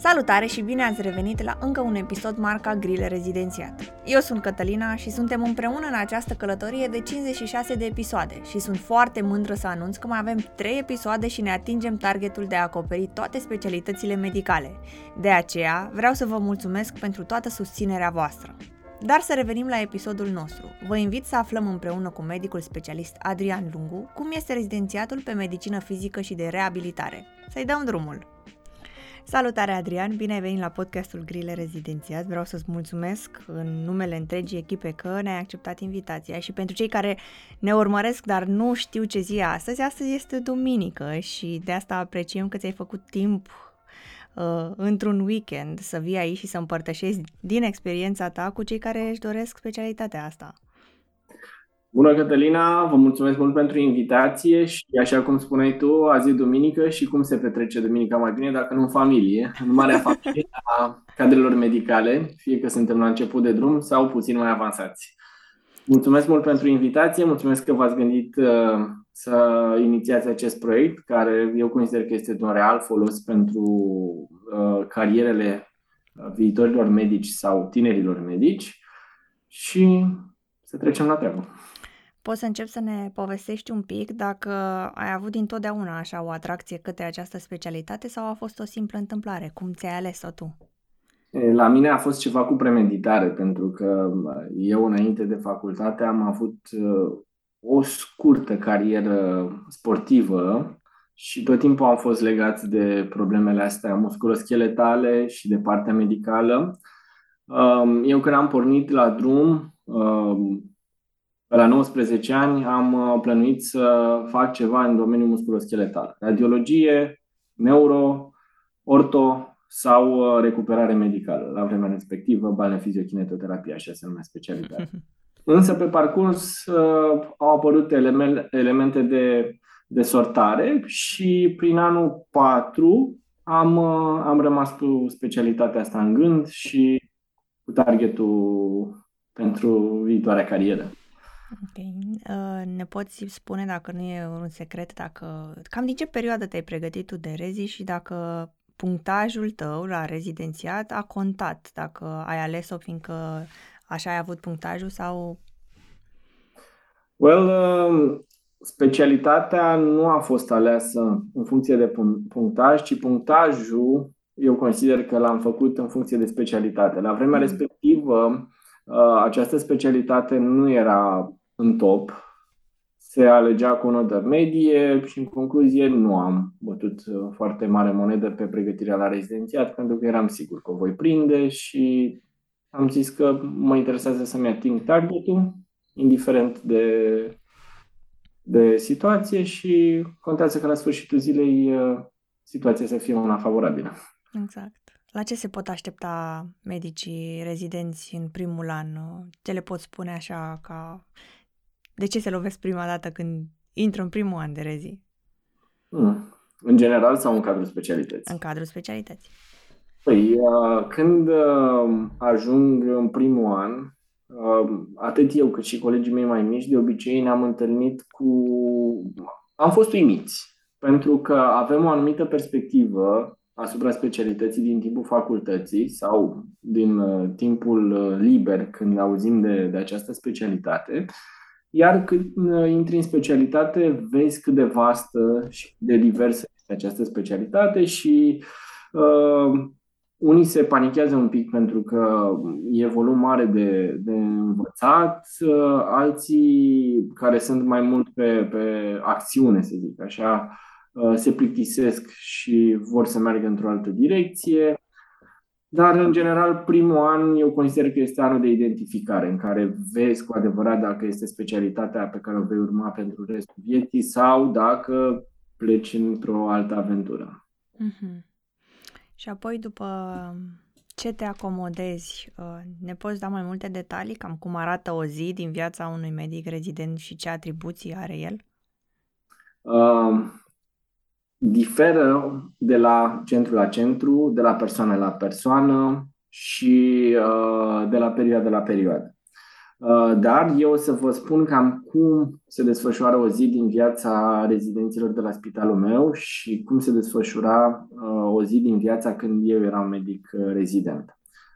Salutare și bine ați revenit la încă un episod Marca Grile Rezidențiat. Eu sunt Cătălina și suntem împreună în această călătorie de 56 de episoade și sunt foarte mândră să anunț că mai avem 3 episoade și ne atingem targetul de a acoperi toate specialitățile medicale. De aceea vreau să vă mulțumesc pentru toată susținerea voastră. Dar să revenim la episodul nostru. Vă invit să aflăm împreună cu medicul specialist Adrian Lungu cum este rezidențiatul pe medicină fizică și de reabilitare. Să-i dăm drumul! Salutare, Adrian! Bine ai venit la podcastul Grile Rezidențiat. Vreau să-ți mulțumesc în numele întregii echipe că ne-ai acceptat invitația și pentru cei care ne urmăresc, dar nu știu ce zi e astăzi, astăzi este duminică și de asta apreciem că ți-ai făcut timp într-un weekend să vii aici și să împărtășești din experiența ta cu cei care își doresc specialitatea asta. Bună, Cătălina! Vă mulțumesc mult pentru invitație și, așa cum spuneai tu, azi e duminică și cum se petrece duminica mai bine dacă nu în familie, în marea familie a cadrelor medicale, fie că suntem la început de drum sau puțin mai avansați. Mulțumesc mult pentru invitație, mulțumesc că v-ați gândit să inițiați acest proiect, care eu consider că este de un real folos pentru carierele viitorilor medici sau tinerilor medici și să trecem la treabă. Poți să începi să ne povestești un pic dacă ai avut dintotdeauna așa o atracție către această specialitate sau a fost o simplă întâmplare? Cum ți-ai ales-o tu? La mine a fost ceva cu premeditare, pentru că eu înainte de facultate am avut o scurtă carieră sportivă și tot timpul am fost legat de problemele astea musculoscheletale și de partea medicală. Eu când am pornit la drum, la 19 ani am plănuit să fac ceva în domeniul musculoscheletal. Radiologie, neuro, orto sau recuperare medicală. La vremea respectivă, balneofiziokinetoterapia, așa se numea specialitatea. Însă pe parcurs au apărut elemente de sortare și prin anul 4 am rămas cu specialitatea asta în gând și cu targetul pentru viitoarea carieră. Okay. Ne poți spune, dacă nu e un secret, cam din ce perioadă te-ai pregătit tu de rezi și dacă punctajul tău la rezidențiat a contat, dacă ai ales-o fiindcă așa ai avut punctajul sau... Specialitatea nu a fost aleasă în funcție de punctaj, ci punctajul eu consider că l-am făcut în funcție de specialitate. La vremea respectivă, această specialitate nu era în top, se alegea cu o notă medie și în concluzie nu am bătut foarte mare monedă pe pregătirea la rezidențiat pentru că eram sigur că o voi prinde și am zis că mă interesează să-mi ating targetul, indiferent de situație și contează că la sfârșitul zilei situația să fie una favorabilă. Exact. La ce se pot aștepta medicii rezidenți în primul an? Ce le pot spune așa ca... De ce se lovesc prima dată când intră în primul an de rezi? În general sau în cadrul specialității? În cadrul specialității. Când ajung în primul an, atât eu cât și colegii mei mai mici, de obicei ne-am întâlnit cu... Am fost uimiți, pentru că avem o anumită perspectivă asupra specialității din timpul facultății sau din timpul liber când auzim de această specialitate, iar când intri în specialitate vezi cât de vastă și de diversă este această specialitate și unii se panichează un pic pentru că e volum mare de învățat, alții care sunt mai mult pe acțiune, să zic așa, se plictisesc și vor să meargă într-o altă direcție. Dar, în general, primul an eu consider că este anul de identificare, în care vezi cu adevărat dacă este specialitatea pe care o vei urma pentru restul vieții sau dacă pleci într-o altă aventură. Mm-hmm. Și apoi, după ce te acomodezi, ne poți da mai multe detalii, cam cum arată o zi din viața unui medic rezident și ce atribuții are el? Diferă de la centru la centru, de la persoană la persoană și de la perioadă la perioadă. Dar eu o să vă spun cam cum se desfășoară o zi din viața rezidenților de la spitalul meu și cum se desfășura o zi din viața când eu eram medic rezident.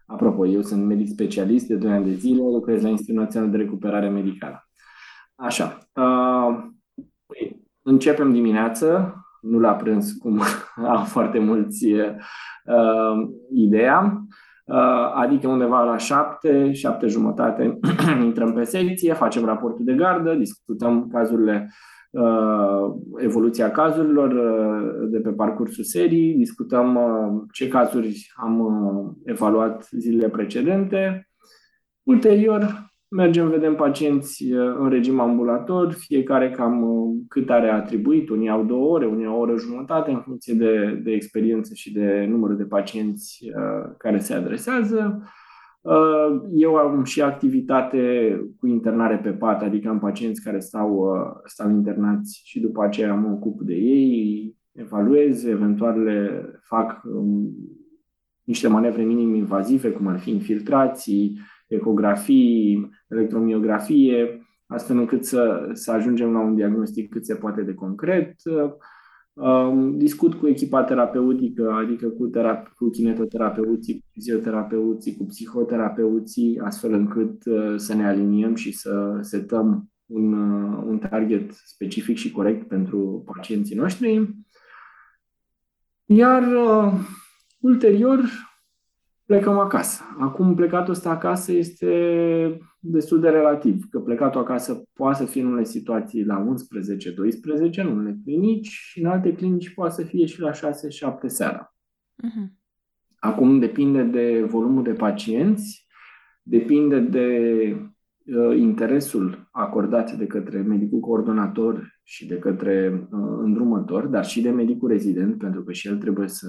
Apropo, eu sunt medic specialist de 2 ani de zile, lucrez la Institutul Național de Recuperare Medicală. Așa, începem dimineață, nu la prânz, cum au foarte mulți ideea, adică undeva la 7, 7:30 intrăm pe secție, facem raportul de gardă, discutăm cazurile, evoluția cazurilor de pe parcursul serii, discutăm ce cazuri am evaluat zilele precedente. Ulterior, mergem, vedem pacienți în regim ambulator, fiecare cam cât are atribuit, unii au 2 ore, unii au 1 oră jumătate, în funcție de experiență și de numărul de pacienți care se adresează. Eu am și activitate cu internare pe pat, adică am pacienți care stau internați și după aceea mă ocup de ei, evaluez, eventual le fac niște manevre minim-invazive, cum ar fi infiltrații, ecografii, electromiografie, astfel încât să ajungem la un diagnostic cât se poate de concret. Discut cu echipa terapeutică, adică cu kinetoterapeuții, cu fizioterapeuții, cu psihoterapeuții, astfel încât să ne aliniem și să setăm un target specific și corect pentru pacienții noștri. Iar ulterior plecăm acasă. Acum plecatul ăsta acasă este destul de relativ, că plecatul acasă poate să fie în unele situații la 11-12, în unele clinici, și în alte clinici poate să fie și la 6-7 seara. Uh-huh. Acum depinde de volumul de pacienți, depinde de interesul acordat de către medicul coordonator și de către îndrumător, dar și de medicul rezident, pentru că și el trebuie să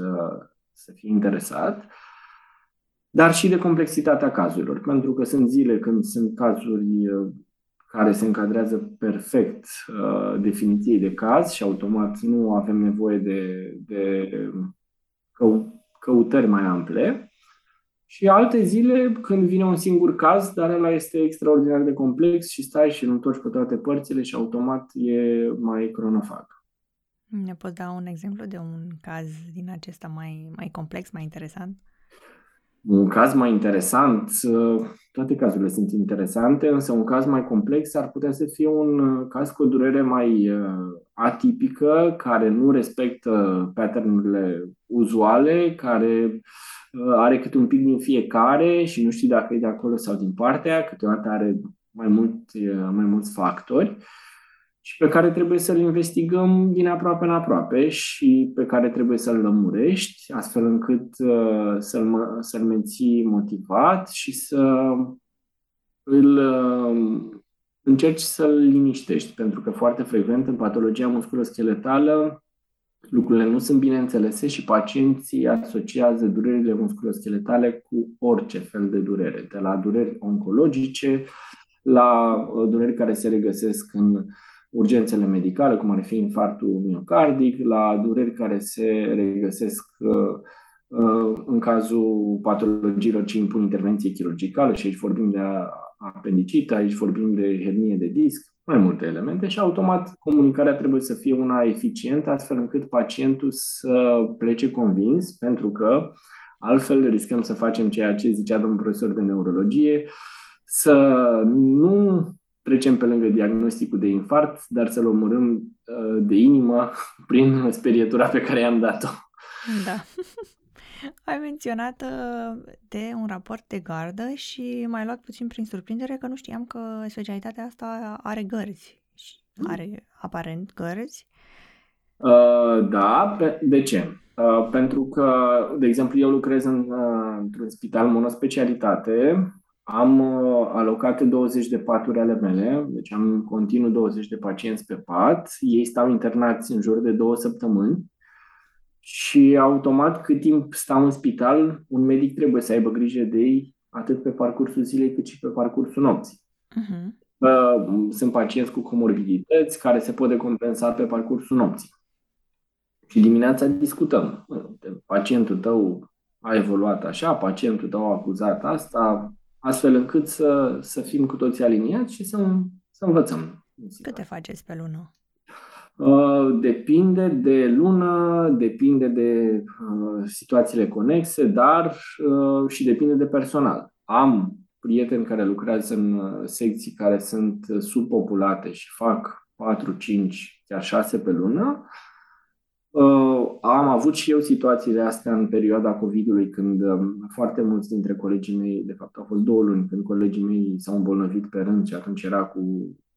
fie interesat, dar și de complexitatea cazurilor, pentru că sunt zile când sunt cazuri care se încadrează perfect definiției de caz și automat nu avem nevoie de căutări mai ample, și alte zile când vine un singur caz, dar ăla este extraordinar de complex și stai și îl întorci pe toate părțile și automat e mai cronofag. Ne poți da un exemplu de un caz din acesta mai complex, mai interesant? Un caz mai interesant, toate cazurile sunt interesante, însă un caz mai complex ar putea să fie un caz cu o durere mai atipică, care nu respectă pattern-urile uzuale, care are câte un pic din fiecare și nu știi dacă e de acolo sau din partea, câteodată are mai mulți factori și pe care trebuie să-l investigăm din aproape în aproape și pe care trebuie să-l lămurești, astfel încât să-l menții motivat și să îl încerci să-l liniștești, pentru că foarte frecvent în patologia musculoscheletală lucrurile nu sunt bine înțelese și pacienții asociază durerile musculoscheletale cu orice fel de durere, de la dureri oncologice la dureri care se regăsesc în urgențele medicale, cum ar fi infarctul miocardic, la dureri care se regăsesc în cazul patologiilor ce impun intervenție chirurgicală, și aici vorbim de apendicită, aici vorbim de hernie de disc, mai multe elemente, și automat comunicarea trebuie să fie una eficientă, astfel încât pacientul să plece convins, pentru că altfel riscăm să facem ceea ce zicea domnul profesor de neurologie, să nu trecem pe lângă diagnosticul de infart, dar să-l omorâm de inimă prin sperietura pe care i-am dat-o. Da. Ai menționat de un raport de gardă și m-ai luat puțin prin surprindere că nu știam că specialitatea asta are gărzi. Are aparent gărzi. Da, de ce? Pentru că, de exemplu, eu lucrez într-un spital monospecialitate. Am alocate 20 de paturi ale mele, deci am continuu 20 de pacienți pe pat. Ei stau internați în jur de 2 săptămâni și automat cât timp stau în spital, un medic trebuie să aibă grijă de ei atât pe parcursul zilei cât și pe parcursul nopții. Uh-huh. Sunt pacienți cu comorbidități care se pot decompensa pe parcursul nopții. Și dimineața discutăm. Pacientul tău a evoluat așa, pacientul tău a acuzat asta, astfel încât să fim cu toții aliniați și să învățăm. Câte faceți pe lună? Depinde de lună, depinde de situațiile conexe, dar și depinde de personal. Am prieteni care lucrează în secții care sunt subpopulate și fac 4, 5, chiar 6 pe lună. Am avut și eu situațiile astea în perioada COVID-ului, când foarte mulți dintre colegii mei, de fapt au fost 2 luni, când colegii mei s-au îmbolnăvit pe rând și atunci era cu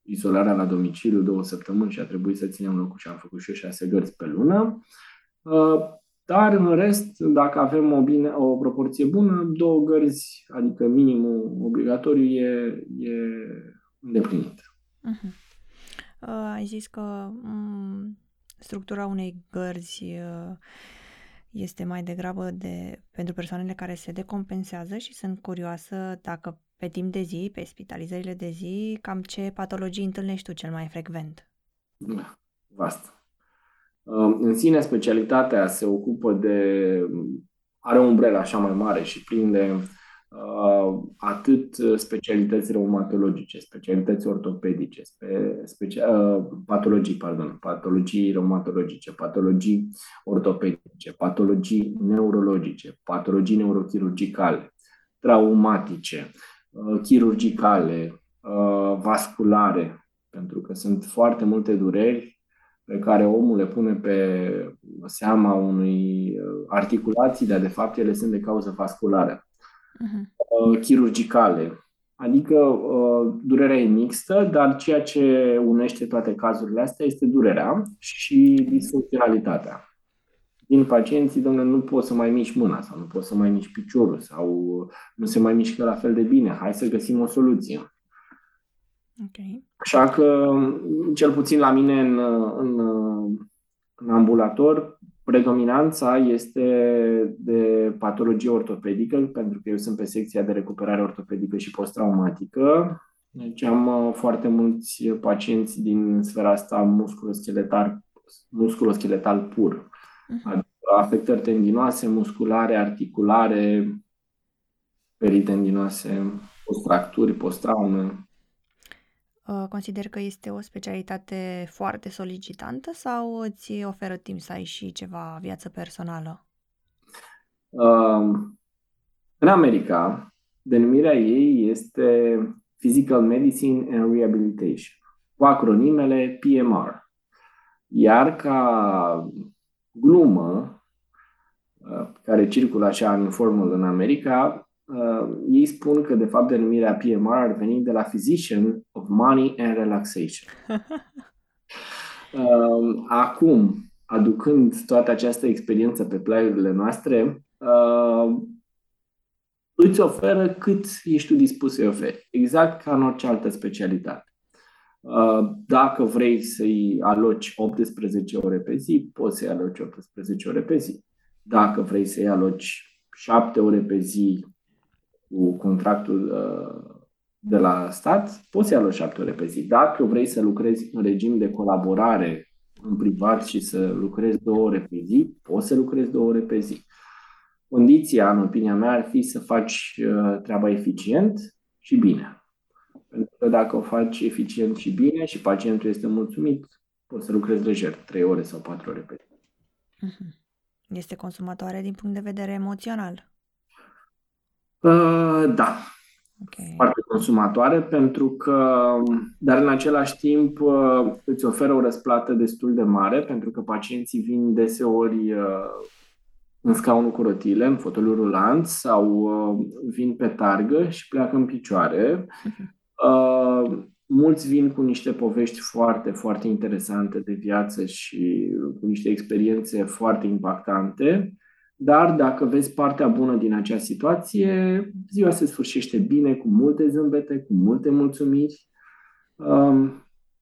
izolarea la domiciliu 2 săptămâni și a trebuit să ținem locul și am făcut și eu 6 gărzi pe lună. Dar în rest, dacă avem o proporție bună, 2 gărzi, adică minimul obligatoriu, e îndeplinit. Uh-huh. Ai zis că structura unei gărzi este mai degrabă pentru persoanele care se decompensează, și sunt curioasă dacă pe timp de zi, pe spitalizările de zi, cam ce patologii întâlnești tu cel mai frecvent? Vast. În sine, specialitatea se ocupă are o umbrelă așa mai mare și prinde atât specialități reumatologice, specialități ortopedice, patologii reumatologice, patologii ortopedice, patologii neurologice, patologii neurochirurgicale, traumatice, chirurgicale, vasculare, pentru că sunt foarte multe dureri pe care omul le pune pe seama unui articulații, dar de fapt ele sunt de cauză vasculară. Uh-huh. Chirurgicale, adică durerea e mixtă, dar ceea ce unește toate cazurile astea este durerea și disfuncționalitatea. Din pacienții, domnule, nu poți să mai mișci mâna sau nu poți să mai mișci piciorul sau nu se mai mișcă la fel de bine, hai să găsim o soluție. Okay. Așa că, cel puțin la mine în ambulator, predominanța este de patologie ortopedică, pentru că eu sunt pe secția de recuperare ortopedică și post-traumatică. Deci am foarte mulți pacienți din sfera asta musculoscheletal pur. Adică afectări tendinoase, musculare, articulare, peritendinoase, post-fracturi, post-traume. Consideri că este o specialitate foarte solicitantă sau îți oferă timp să ai și ceva viață personală? În America, denumirea ei este Physical Medicine and Rehabilitation, cu acronimele PMR. Iar ca glumă, care circulă așa în informal în America, ei spun că de fapt denumirea PMR ar veni de la Physician of Money and Relaxation. Acum, aducând toată această experiență pe plaiurile noastre, îți oferă cât ești tu dispus să-i oferi, exact ca în orice altă specialitate. Dacă vrei să-i aloci 18 ore pe zi, poți să-i aloci 18 ore pe zi. Dacă vrei să-i aloci 7 ore pe zi cu contractul de la stat, poți să-i aloci 7 ore pe zi. Dacă vrei să lucrezi în regim de colaborare în privat și să lucrezi 2 ore pe zi, poți să lucrezi 2 ore pe zi. Condiția, în opinia mea, ar fi să faci treaba eficient și bine. Pentru că dacă o faci eficient și bine și pacientul este mulțumit, poți să lucrezi lejer, 3 ore sau 4 ore pe zi. Este consumatoare din punct de vedere emoțional? Da. Okay. Foarte consumatoare, pentru că, dar în același timp îți oferă o răsplată destul de mare, pentru că pacienții vin deseori în scaunul cu rotile, în fotoliul rulant, sau vin pe targă și pleacă în picioare. Mulți vin cu niște povești foarte, foarte interesante de viață și cu niște experiențe foarte impactante, dar dacă vezi partea bună din acea situație, ziua se sfârșește bine, cu multe zâmbete, cu multe mulțumiri.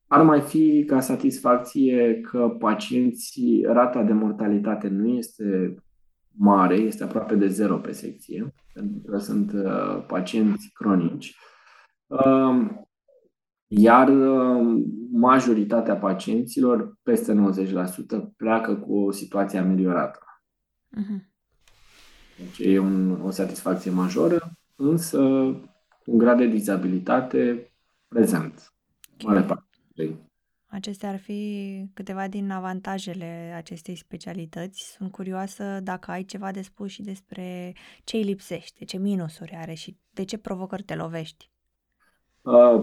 Ar mai fi ca satisfacție că pacienții, rata de mortalitate nu este mare, este aproape de 0 pe secție, pentru că sunt pacienți cronici. Iar majoritatea pacienților, peste 90%, pleacă cu o situație ameliorată. Uh-huh. Deci e o satisfacție majoră, însă un grad de dizabilitate prezent. Okay. Mare parte. Acestea ar fi câteva din avantajele acestei specialități. Sunt curioasă dacă ai ceva de spus și despre ce îi lipsește, ce minusuri are și de ce provocări te lovești.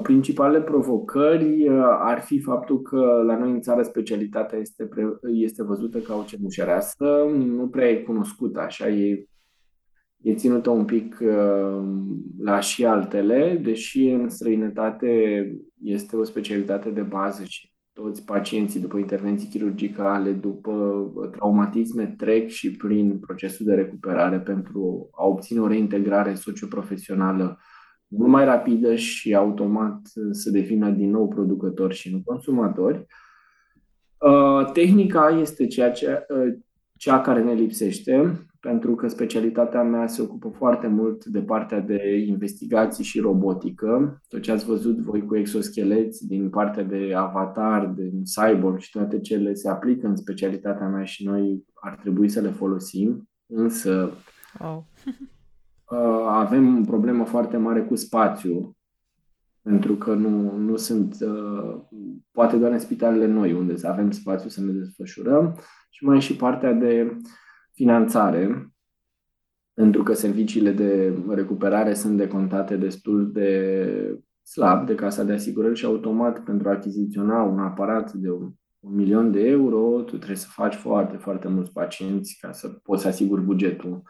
Principalele provocări ar fi faptul că la noi în țară specialitatea este văzută ca o cenușăreasă, nu prea e cunoscută, așa e ținută un pic la și altele, deși în străinătate este o specialitate de bază și toți pacienții după intervenții chirurgicale, după traumatisme, trec și prin procesul de recuperare pentru a obține o reintegrare socioprofesională mult mai rapidă și automat să devină din nou producători și nu consumatori. Tehnica este cea care ne lipsește, pentru că specialitatea mea se ocupă foarte mult de partea de investigații și robotică. Tot ce ați văzut voi cu exoscheleți din partea de avatar, de cyborg și toate cele se aplică în specialitatea mea și noi ar trebui să le folosim, însă avem o problemă foarte mare cu spațiu, pentru că nu sunt, poate doar în spitalele noi unde avem spațiu să ne desfășurăm, și mai e și partea de finanțare, pentru că serviciile de recuperare sunt decontate destul de slab de Casa de Asigurări și automat pentru a achiziționa un aparat de 1.000.000 de euro, tu trebuie să faci foarte, foarte mulți pacienți ca să poți să asiguri bugetul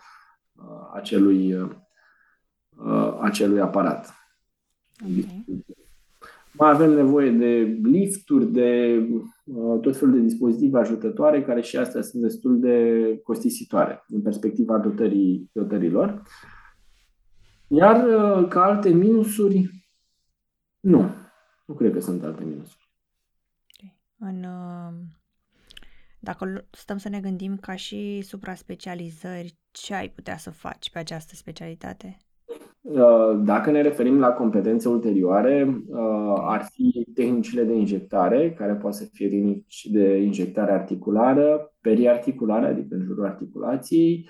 acelui aparat. Okay. Mai avem nevoie de lifturi, de tot felul de dispozitive ajutătoare, care și astea sunt destul de costisitoare din perspectiva dotărilor. Iar ca alte minusuri, nu cred că sunt alte minusuri. Dacă stăm să ne gândim ca și supra-specializări, ce ai putea să faci pe această specialitate? Dacă ne referim la competențe ulterioare, ar fi tehnicile de injectare, care poate să fie tehnici de injectare articulară, periarticulară, adică în jurul articulației,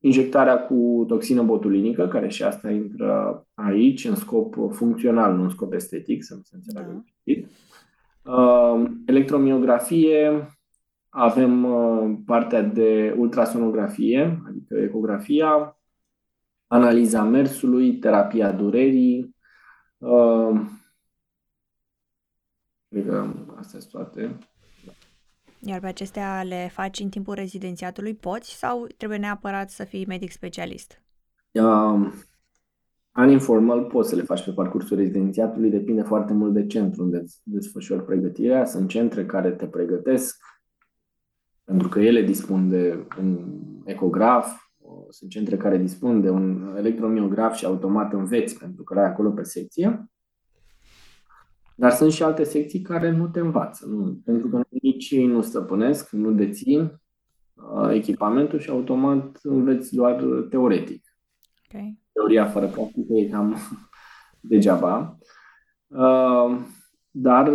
injectarea cu toxină botulinică, care și asta intră aici în scop funcțional, nu în scop estetic, să nu se înțeleagă. Electromiografie, avem partea de ultrasonografie, adică ecografia, analiza mersului, terapia durerii. Cred că astea sunt toate. Iar pe acestea le faci în timpul rezidențiatului, poți, sau trebuie neapărat să fii medic specialist? Informal poți să le faci pe parcursul rezidențiatului, depinde foarte mult de centru unde îți desfășori pregătirea. Sunt centre care te pregătesc, pentru că ele dispun de un ecograf, sunt centre care dispun de un electromiograf și automat înveți, pentru că ai acolo pe secție. Dar sunt și alte secții care nu te învață, pentru că nici ei nu stăpânesc, nu dețin echipamentul și automat înveți doar teoretic. Okay. Teoria fără practică e cam degeaba. Dar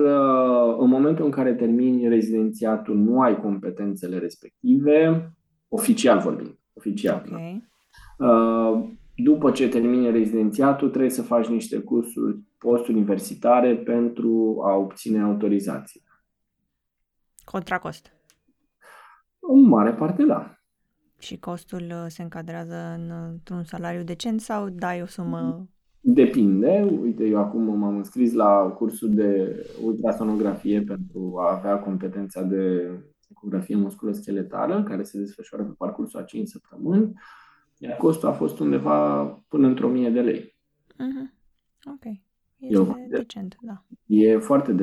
în momentul în care termini rezidențiatul, nu ai competențele respective, oficial vorbind. Okay. După ce termini rezidențiatul, trebuie să faci niște cursuri postuniversitare pentru a obține autorizații. Contra cost? În mare parte, da. Și costul se încadrează într-un salariu decent sau dai o sumă? Depinde. Uite, eu acum m-am înscris la cursul de ultrasonografie pentru a avea competența de ecografie musculoscheletală, care se desfășoară pe parcursul a 5 săptămâni, iar costul a fost undeva până într-o 1.000 de lei. Mm-hmm. Ok. Este decent, da. E foarte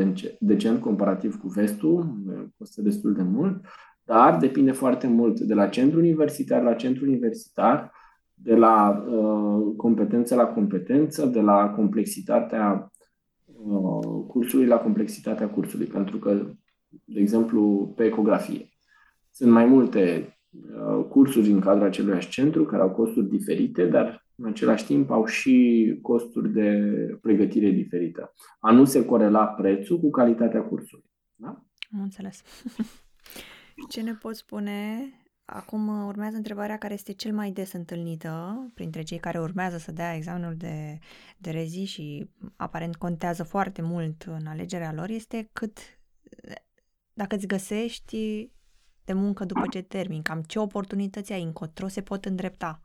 decent comparativ cu vestul, costă destul de mult, dar depinde foarte mult de la centru universitar la centru universitar, de la competență la competență, de la complexitatea cursului la complexitatea cursului, pentru că, de exemplu, pe ecografie. Sunt mai multe cursuri în cadrul aceluiași centru care au costuri diferite, dar în același timp au și costuri de pregătire diferită. A nu se corela prețul cu calitatea cursului. Da? Am înțeles. Ce ne poți spune Acum urmează întrebarea care este cel mai des întâlnită printre cei care urmează să dea examenul de rezi și aparent contează foarte mult în alegerea lor, este dacă îți găsești de muncă după ce termin, cam ce oportunități ai, încotro se pot îndrepta.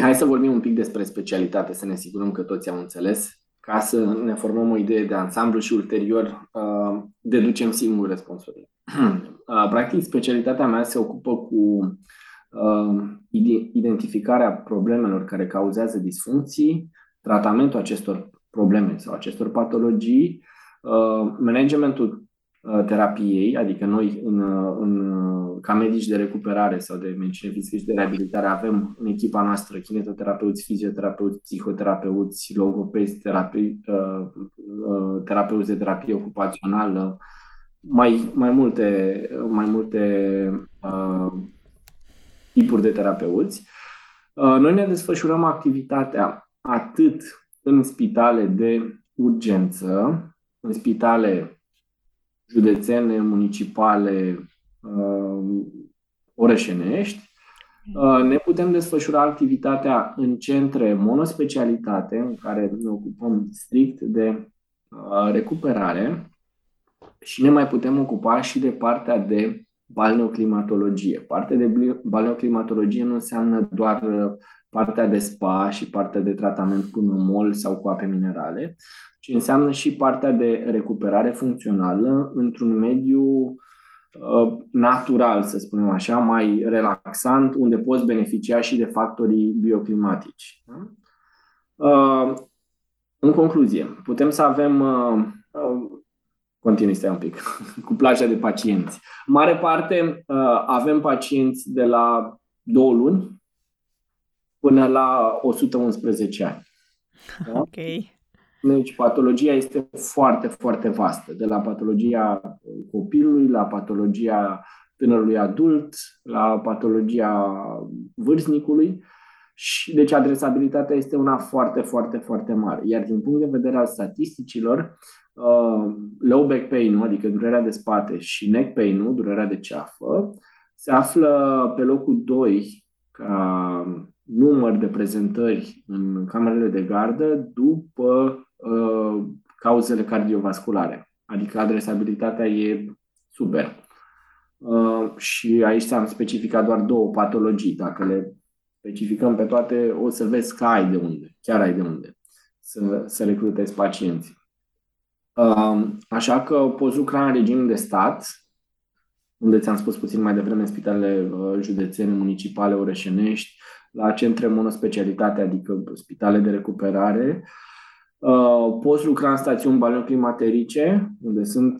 Hai să vorbim un pic despre specialitate, să ne asigurăm că toți au înțeles, ca să ne formăm o idee de ansamblu și ulterior deducem singuri răspunsurile. Practic, specialitatea mea se ocupă cu identificarea problemelor care cauzează disfuncții, tratamentul acestor probleme sau acestor patologii, managementul terapiei, adică noi ca medici de recuperare sau de medicină fizică și de reabilitare avem în echipa noastră kinetoterapeuți, fizioterapeuți, psihoterapeuți, logopedi, terapeuți de terapie ocupațională, mai multe tipuri de terapeuți. Noi ne desfășurăm activitatea atât în spitale de urgență, în spitale județene, municipale, orășenești. Ne putem desfășura activitatea în centre monospecialitate, în care ne ocupăm strict de recuperare și ne mai putem ocupa și de partea de balneoclimatologie. Partea de balneoclimatologie nu înseamnă doar partea de spa și partea de tratament cu nomol sau cu ape minerale, ci înseamnă și partea de recuperare funcțională într-un mediu natural, să spunem așa, mai relaxant, unde poți beneficia și de factorii bioclimatici. În concluzie, putem să avem... Continui, stai un pic, cu plaja de pacienți. În mare parte avem pacienți de la 2 luni până la 111 ani. Da? Ok. Deci patologia este foarte, foarte vastă. De la patologia copilului, la patologia tânărului adult, la patologia vârstnicului. Și deci adresabilitatea este una foarte, foarte, foarte mare. Iar din punct de vedere al statisticilor, low back pain-ul, adică durerea de spate, și neck pain-ul, durerea de ceafă, se află pe locul 2 ca număr de prezentări în camerele de gardă după cauzele cardiovasculare. Adică adresabilitatea e super. Și aici am specificat doar 2 patologii. Dacă le specificăm pe toate, o să vezi că ai de unde, chiar ai de unde să recrutezi pacienți. Așa că poți lucra în regim de stat, unde ți-am spus puțin mai devreme, în spitalele județene, municipale, orășenești, la centre monospecialitate, adică spitale de recuperare. Poți lucra în stațiuni balneoclimaterice, unde sunt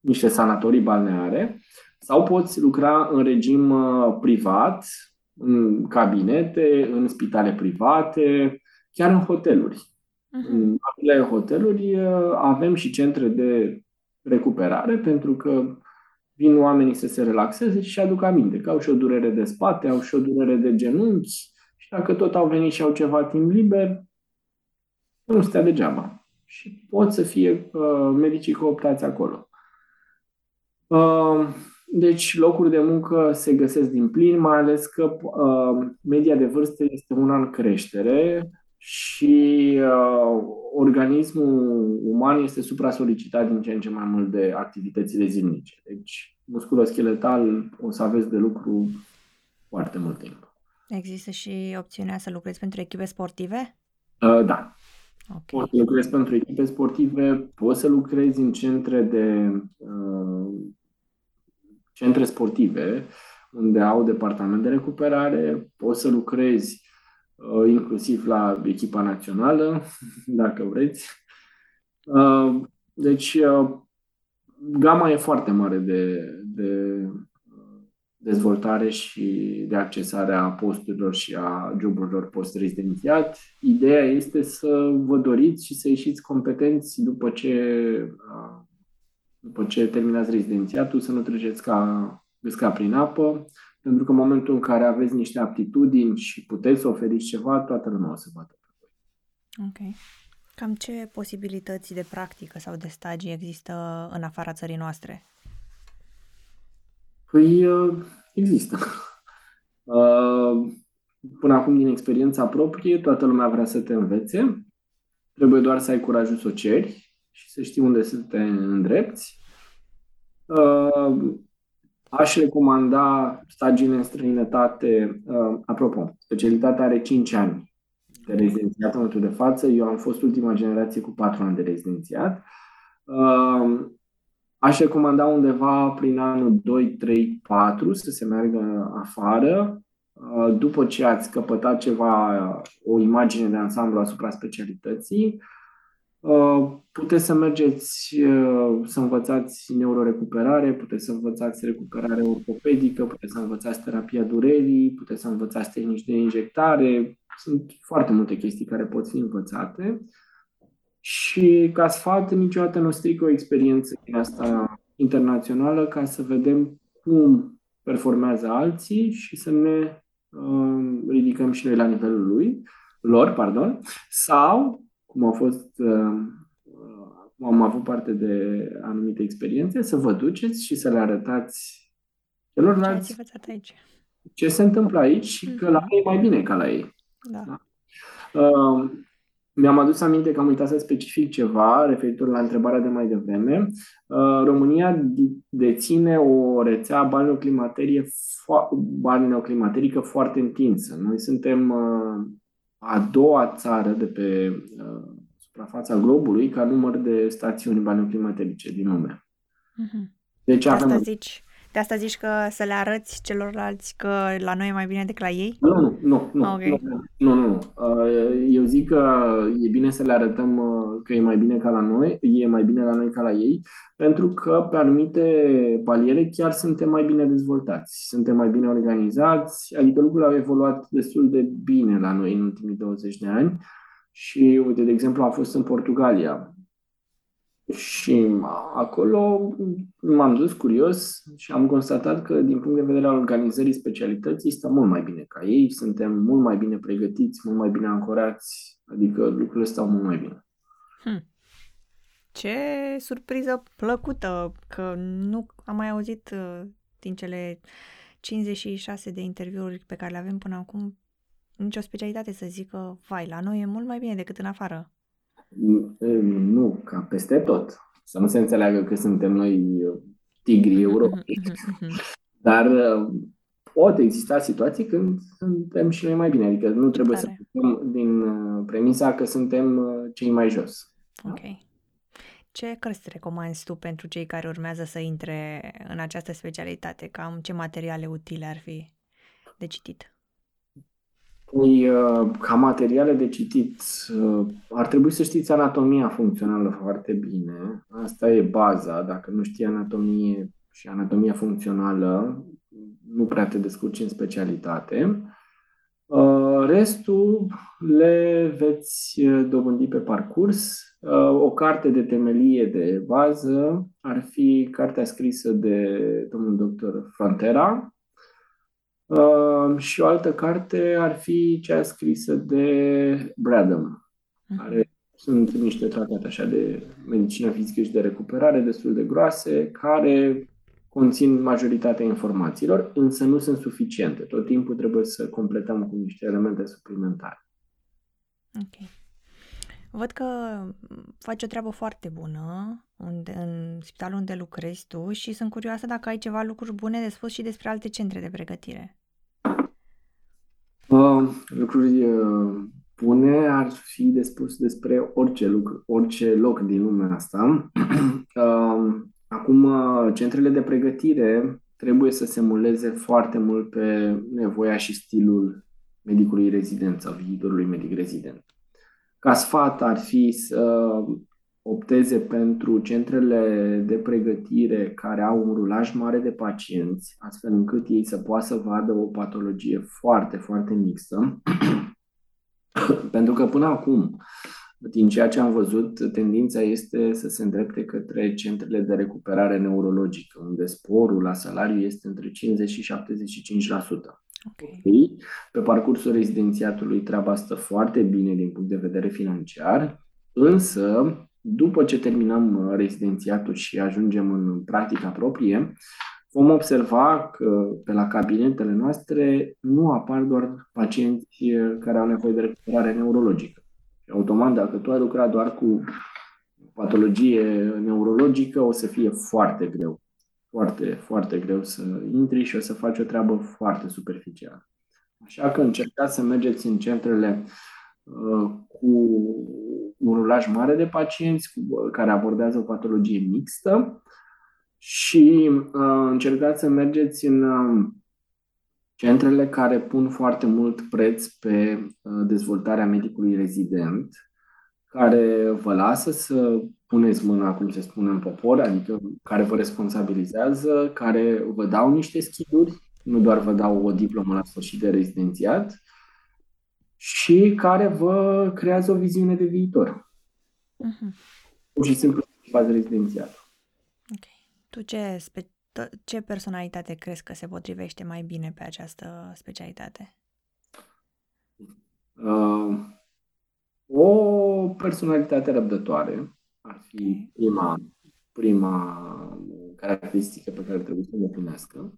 niște sanatorii balneare, sau poți lucra în regim privat, în cabinete, în spitale private, chiar în hoteluri. În marile hoteluri avem și centre de recuperare, pentru că vin oamenii să se relaxeze și aduc aminte că au și o durere de spate, au și o durere de genunchi și dacă tot au venit și au ceva timp liber, nu stea degeaba. Și pot să fie medicii cooptați acolo. Deci locuri de muncă se găsesc din plin, mai ales că media de vârstă este una în creștere și organismul uman este supra-solicitat din ce în ce mai mult de activitățile zilnice. Deci, musculoscheletal o să aveți de lucru foarte mult timp. Există și opțiunea să lucrezi pentru echipe sportive? Da. Okay. Poți să lucrezi pentru echipe sportive, poți să lucrezi în centre sportive, unde au departament de recuperare, poți să lucrezi inclusiv la echipa națională, dacă vreți. Deci, gama e foarte mare de dezvoltare și de accesare a posturilor și a joburilor post-rezidențiat. Ideea este să vă doriți și să ieșiți competenți după ce terminați rezidențiatul, să nu treceți ca gâsca prin apă, pentru că în momentul în care aveți niște aptitudini și puteți să oferiți ceva, toată lumea o să vadă. Ok. Cam ce posibilități de practică sau de stagii există în afara țării noastre? Păi există. Până acum, din experiența proprie, toată lumea vrea să te învețe. Trebuie doar să ai curajul să o ceri și să știi unde să te îndrepți. Aș recomanda stagiile în străinătate. Apropo, specialitatea are 5 ani de rezidențiat în momentul de față. Eu am fost ultima generație cu 4 ani de rezidențiat. Aș recomanda undeva prin anul 2, 3, 4 să se meargă afară. După ce ați căpătat ceva, o imagine de ansamblu asupra specialității, puteți să mergeți să învățați neurorecuperare, puteți să învățați recuperare ortopedică, puteți să învățați terapia durerii, puteți să învățați tehnici de injectare. Sunt foarte multe chestii care pot fi învățate. Și ca sfat, niciodată nu strică o experiență din asta internațională, ca să vedem cum performează alții și să ne ridicăm și noi la nivelul lor, sau, cum am avut parte de anumite experiențe, să vă duceți și să le arătați celorlalți ce se întâmplă aici și că la ei e mai bine ca la ei. Da. Da? Mi-am adus aminte că am uitat să specific ceva referitor la întrebarea de mai devreme. România deține o rețea balneoclimaterică foarte întinsă. Noi suntem a doua țară de pe suprafața globului ca număr de stațiuni balneoclimaterice din lume. Deci de asta zici că să le arăți celorlalți că la noi e mai bine decât la ei? Nu. Eu zic că e bine să le arătăm că e mai bine la noi ca la ei, pentru că pe anumite paliere chiar suntem mai bine dezvoltați, suntem mai bine organizați, adică lucrurile au evoluat destul de bine la noi în ultimii 20 de ani și, uite, de exemplu, am fost în Portugalia. Și acolo m-am dus curios și am constatat că, din punct de vedere al organizării specialității, stăm mult mai bine ca ei, suntem mult mai bine pregătiți, mult mai bine ancorați, adică lucrurile stau mult mai bine. Ce surpriză plăcută, că nu am mai auzit din cele 56 de interviuri pe care le avem până acum nicio specialitate să zică, vai, la noi e mult mai bine decât în afară. Nu, ca peste tot. Să nu se înțeleagă că suntem noi tigrii europeni. Dar pot exista situații când suntem și noi mai bine. Adică nu trebuie să plecăm din premisa că suntem cei mai jos. Ok. Ce cărți recomanzi tu pentru cei care urmează să intre în această specialitate? Cam ce materiale utile ar fi de citit? Ca materiale de citit, ar trebui să știți anatomia funcțională foarte bine. Asta e baza. Dacă nu știi anatomie și anatomia funcțională, nu prea te descurci în specialitate. Restul le veți dobândi pe parcurs. O carte de temelie de bază ar fi cartea scrisă de domnul doctor Frontera. Și o altă carte ar fi cea scrisă de Bradham, care sunt niște tratate așa de medicină fizică și de recuperare destul de groase, care conțin majoritatea informațiilor, însă nu sunt suficiente. Tot timpul trebuie să completăm cu niște elemente suplimentare. Ok. Văd că faci o treabă foarte bună în spitalul unde lucrezi tu și sunt curioasă dacă ai ceva lucruri bune de spus și despre alte centre de pregătire. Lucruri bune ar fi de spus despre orice loc din lumea asta. Acum, centrele de pregătire trebuie să se muleze foarte mult pe nevoia și stilul medicului rezident sau viitorului medic rezident. Ca sfat ar fi să opteze pentru centrele de pregătire care au un rulaj mare de pacienți, astfel încât ei să poată să vadă o patologie foarte, foarte mixtă. Pentru că până acum, din ceea ce am văzut, tendința este să se îndrepte către centrele de recuperare neurologică, unde sporul la salariu este între 50 și 75%. Okay. Pe parcursul rezidențiatului treaba stă foarte bine din punct de vedere financiar, însă după ce terminăm rezidențiatul și ajungem în practica proprie, vom observa că pe la cabinetele noastre nu apar doar pacienți care au nevoie de recuperare neurologică. Automat, dacă tu ai lucrat doar cu patologie neurologică, o să fie foarte greu. Foarte, foarte greu să intri și o să faci o treabă foarte superficială. Așa că încercați să mergeți în centrele cu un rulaj mare de pacienți care abordează o patologie mixtă și încercați să mergeți în centrele care pun foarte mult preț pe dezvoltarea medicului rezident, care vă lasă să puneți mâna, cum se spune în popor, adică care vă responsabilizează, care vă dau niște skill-uri, nu doar vă dau o diplomă la sfârșit de rezidențiat, și care vă creează o viziune de viitor. Pur și simplu faza rezidențială. Okay. Tu ce personalitate crezi că se potrivește mai bine pe această specialitate? O personalitate răbdătoare ar fi prima caracteristică pe care trebuie să o împlinească.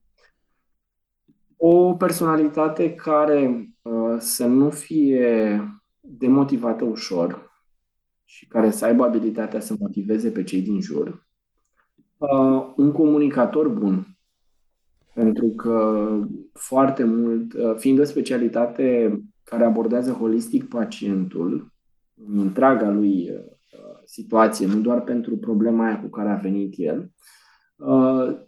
O personalitate care să nu fie demotivată ușor și care să aibă abilitatea să motiveze pe cei din jur. Un comunicator bun, pentru că foarte mult, fiind o specialitate care abordează holistic pacientul, întreaga lui situație, nu doar pentru problema aia cu care a venit el,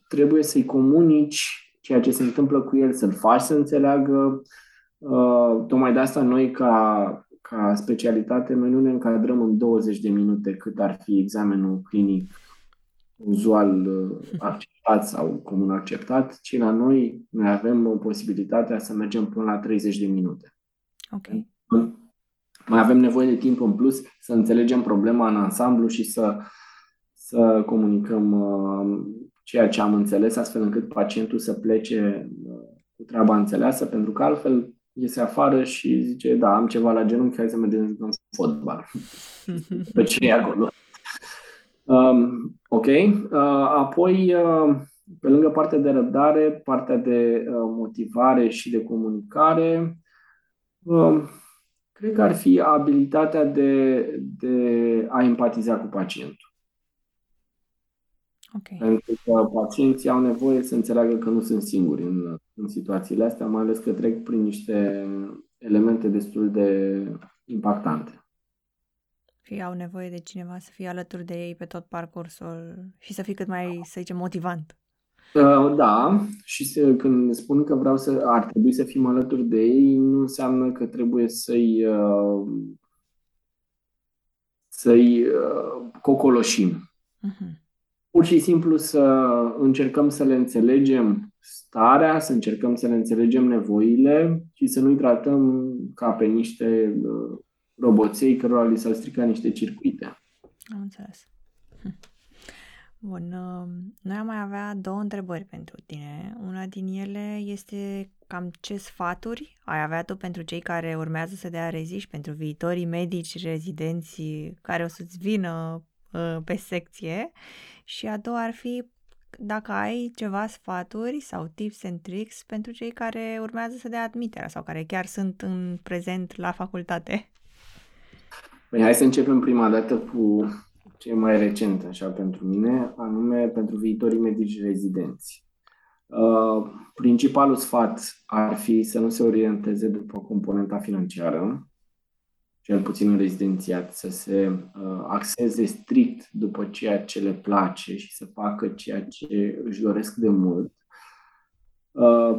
trebuie să-i comunici ceea ce se întâmplă cu el, să-l faci să înțeleagă. Tocmai de asta noi, ca specialitate, noi nu ne încadrăm în 20 de minute cât ar fi examenul clinic uzual acceptat sau comun acceptat, ci la noi avem posibilitatea să mergem până la 30 de minute. Okay. Mai avem nevoie de timp în plus să înțelegem problema în ansamblu și să comunicăm ceea ce am înțeles, astfel încât pacientul să plece cu treaba înțeleasă, pentru că altfel iese afară și zice, da, am ceva la genunchi, hai să mergem în fotbal. Pe ce e acolo? Ok. Apoi, pe lângă partea de răbdare, partea de motivare și de comunicare, cred că ar fi abilitatea de a empatiza cu pacientul. Okay. Pentru că pacienții au nevoie să înțeleagă că nu sunt singuri în situațiile astea, mai ales că trec prin niște elemente destul de impactante. Și au nevoie de cineva să fie alături de ei pe tot parcursul și să fie cât mai, să zicem, motivant. Da, și când spun că ar trebui să fim alături de ei, nu înseamnă că trebuie să-i cocoloșim. Uh-huh. Pur și simplu să încercăm să le înțelegem starea, să încercăm să le înțelegem nevoile și să nu-i tratăm ca pe niște roboței cărora li s-au stricat niște circuite. Am înțeles. Bun. Noi am mai avea două întrebări pentru tine. Una din ele este cam ce sfaturi ai avea tu pentru cei care urmează să dea rezi, pentru viitorii medici, rezidenții care o să-ți vină pe secție, și a doua ar fi dacă ai ceva sfaturi sau tips and tricks pentru cei care urmează să dea admiterea sau care chiar sunt în prezent la facultate. Păi hai să începem prima dată cu ce e mai recent așa pentru mine, anume pentru viitorii medici rezidenți. Principalul sfat ar fi să nu se orienteze după componenta financiară, cel puțin în rezidențiat, să se axeze strict după ceea ce le place și să facă ceea ce își doresc de mult.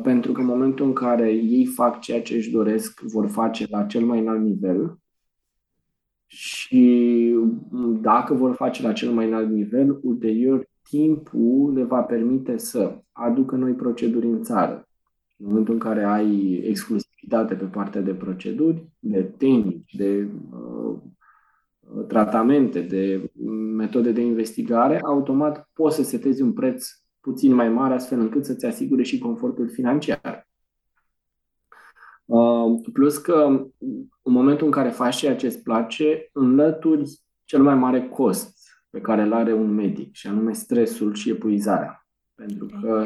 Pentru că în momentul în care ei fac ceea ce își doresc, vor face la cel mai înalt nivel. Și dacă vor face la cel mai înalt nivel, ulterior timpul le va permite să aducă noi proceduri în țară. În momentul în care ai exclusivitate pe partea de proceduri, de tehnici, de tratamente, de metode de investigare, automat poți să setezi un preț puțin mai mare, astfel încât să-ți asigure și confortul financiar. Plus că în momentul în care faci ceea ce îți place, înlături cel mai mare cost pe care îl are un medic, și anume stresul și epuizarea. Pentru că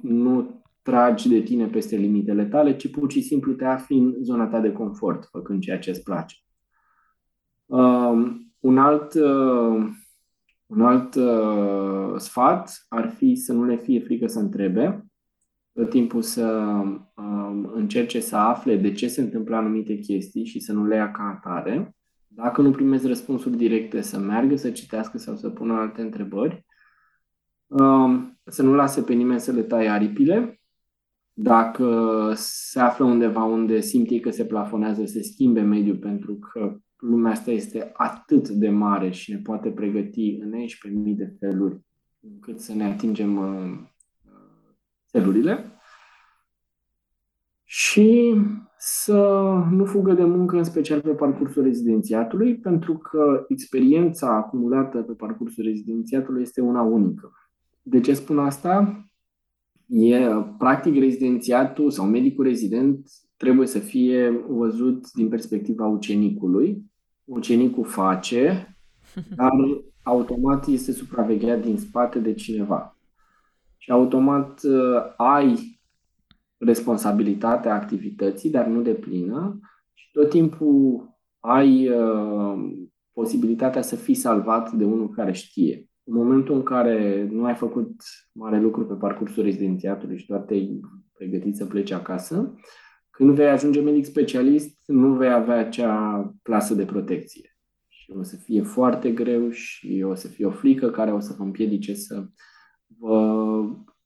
Nu tragi de tine peste limitele tale, ci pur și simplu te afli în zona ta de confort, făcând ceea ce îți place. Un alt sfat ar fi să nu le fie frică să întrebe, tot timpul să încerce să afle de ce se întâmplă anumite chestii și să nu le ia ca atare. Dacă nu primesc răspunsuri directe, să meargă, să citească sau să pună alte întrebări. Să nu lase pe nimeni să le taie aripile. Dacă se află undeva unde simt ei că se plafonează, se schimbe mediul, pentru că lumea asta este atât de mare și ne poate pregăti în 11.000 de feluri încât să ne atingem țelurile. Și să nu fugă de muncă, în special pe parcursul rezidențiatului, pentru că experiența acumulată pe parcursul rezidențiatului este una unică. De ce spun asta? Practic, rezidențiatul sau medicul rezident trebuie să fie văzut din perspectiva ucenicului. Ucenicul face, dar automat este supravegheat din spate de cineva. Și automat ai responsabilitatea activității, dar nu deplină, și tot timpul ai posibilitatea să fii salvat de unul care știe. În momentul în care nu ai făcut mare lucru pe parcursul rezidențiatului și doar te-ai pregătit să pleci acasă, când vei ajunge medic specialist, nu vei avea acea plasă de protecție. Și o să fie foarte greu și o să fie o frică care o să vă împiedice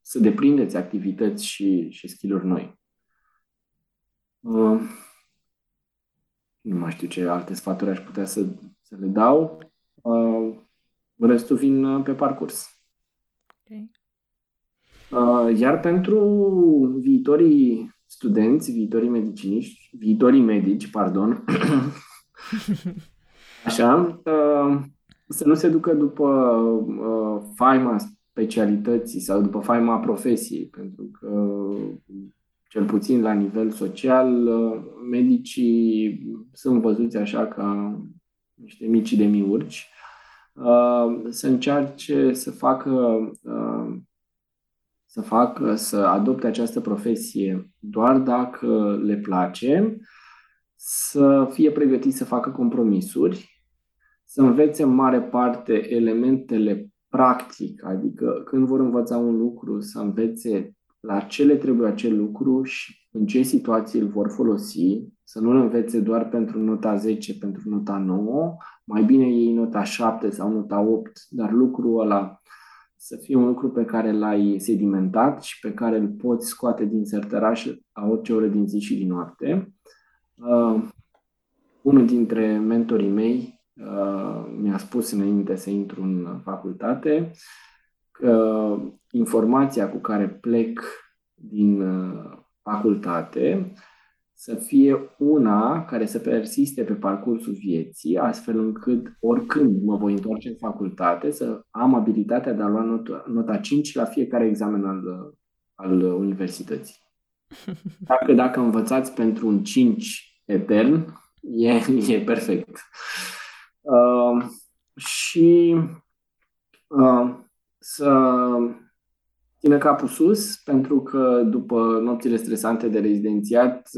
să deprindeți activități și skill-uri noi. Nu mai știu ce alte sfaturi aș putea să le dau. Restul vin pe parcurs. Okay. Iar pentru viitorii studenți, viitorii medici, așa, să nu se ducă după faima specialității sau după faima profesiei, pentru că, cel puțin la nivel social, medicii sunt văzuți așa ca niște mici de miurci. Să încearce să adopte această profesie doar dacă le place, să fie pregătiți să facă compromisuri, să învețe în mare parte elementele practic, adică când vor învăța un lucru, să învețe la ce le trebuie acel lucru și în ce situații îl vor folosi, să nu-l învețe doar pentru nota 10, pentru nota 9, mai bine iei nota 7 sau nota 8, dar lucrul ăla să fie un lucru pe care l-ai sedimentat și pe care îl poți scoate din sertăraș la orice oră din zi și din noapte. Unul dintre mentorii mei mi-a spus înainte să intru în facultate că informația cu care plec din facultate să fie una care să persiste pe parcursul vieții, astfel încât oricând mă voi întoarce în facultate să am abilitatea de a lua nota 5 la fiecare examen al universității. Dacă învățați pentru un 5 etern, e perfect. Să ține capul sus, pentru că după nopțile stresante de rezidențiat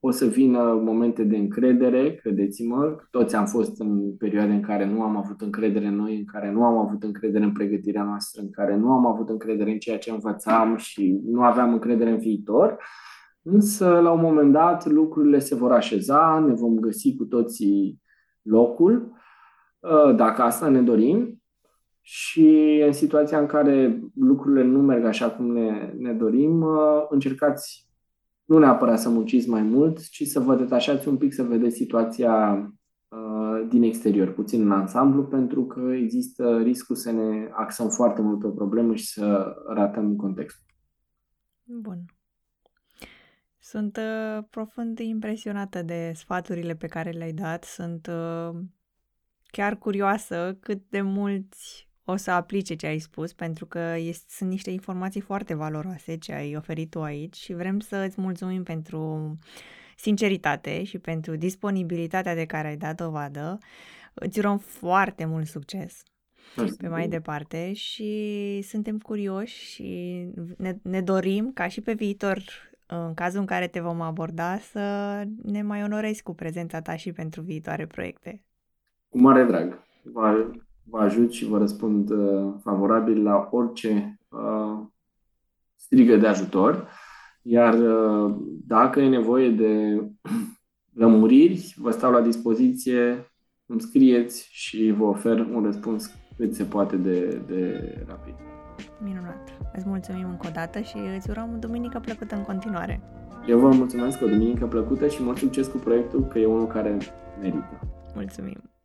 o să vină momente de încredere, credeți-mă, toți am fost în perioade în care nu am avut încredere în noi, în care nu am avut încredere în pregătirea noastră, în care nu am avut încredere în ceea ce învățam și nu aveam încredere în viitor, însă la un moment dat lucrurile se vor așeza, ne vom găsi cu toții locul, dacă asta ne dorim. Și în situația în care lucrurile nu merg așa cum ne dorim, încercați nu neapărat să munciți mai mult, ci să vă detașați un pic, să vedeți situația din exterior, puțin în ansamblu, pentru că există riscul să ne axăm foarte mult pe problemă și să ratăm contextul. Bun. Sunt profund impresionată de sfaturile pe care le-ai dat. Sunt chiar curioasă cât de mulți o să aplice ce ai spus, pentru că sunt niște informații foarte valoroase ce ai oferit tu aici și vrem să îți mulțumim pentru sinceritate și pentru disponibilitatea de care ai dat dovadă. Îți urăm foarte mult succes pe mai departe și suntem curioși și ne dorim ca și pe viitor, în cazul în care te vom aborda, să ne mai onorezi cu prezența ta și pentru viitoare proiecte. Cu mare drag. Vă ajut și vă răspund favorabil la orice strigă de ajutor. Iar dacă e nevoie de lămuriri, vă stau la dispoziție, îmi scrieți și vă ofer un răspuns cât se poate de rapid. Minunat! Îți mulțumim încă o dată și îți urăm o duminică plăcută în continuare. Eu vă mulțumesc, o duminică plăcută și mult succes cu proiectul, că e unul care merită. Mulțumim!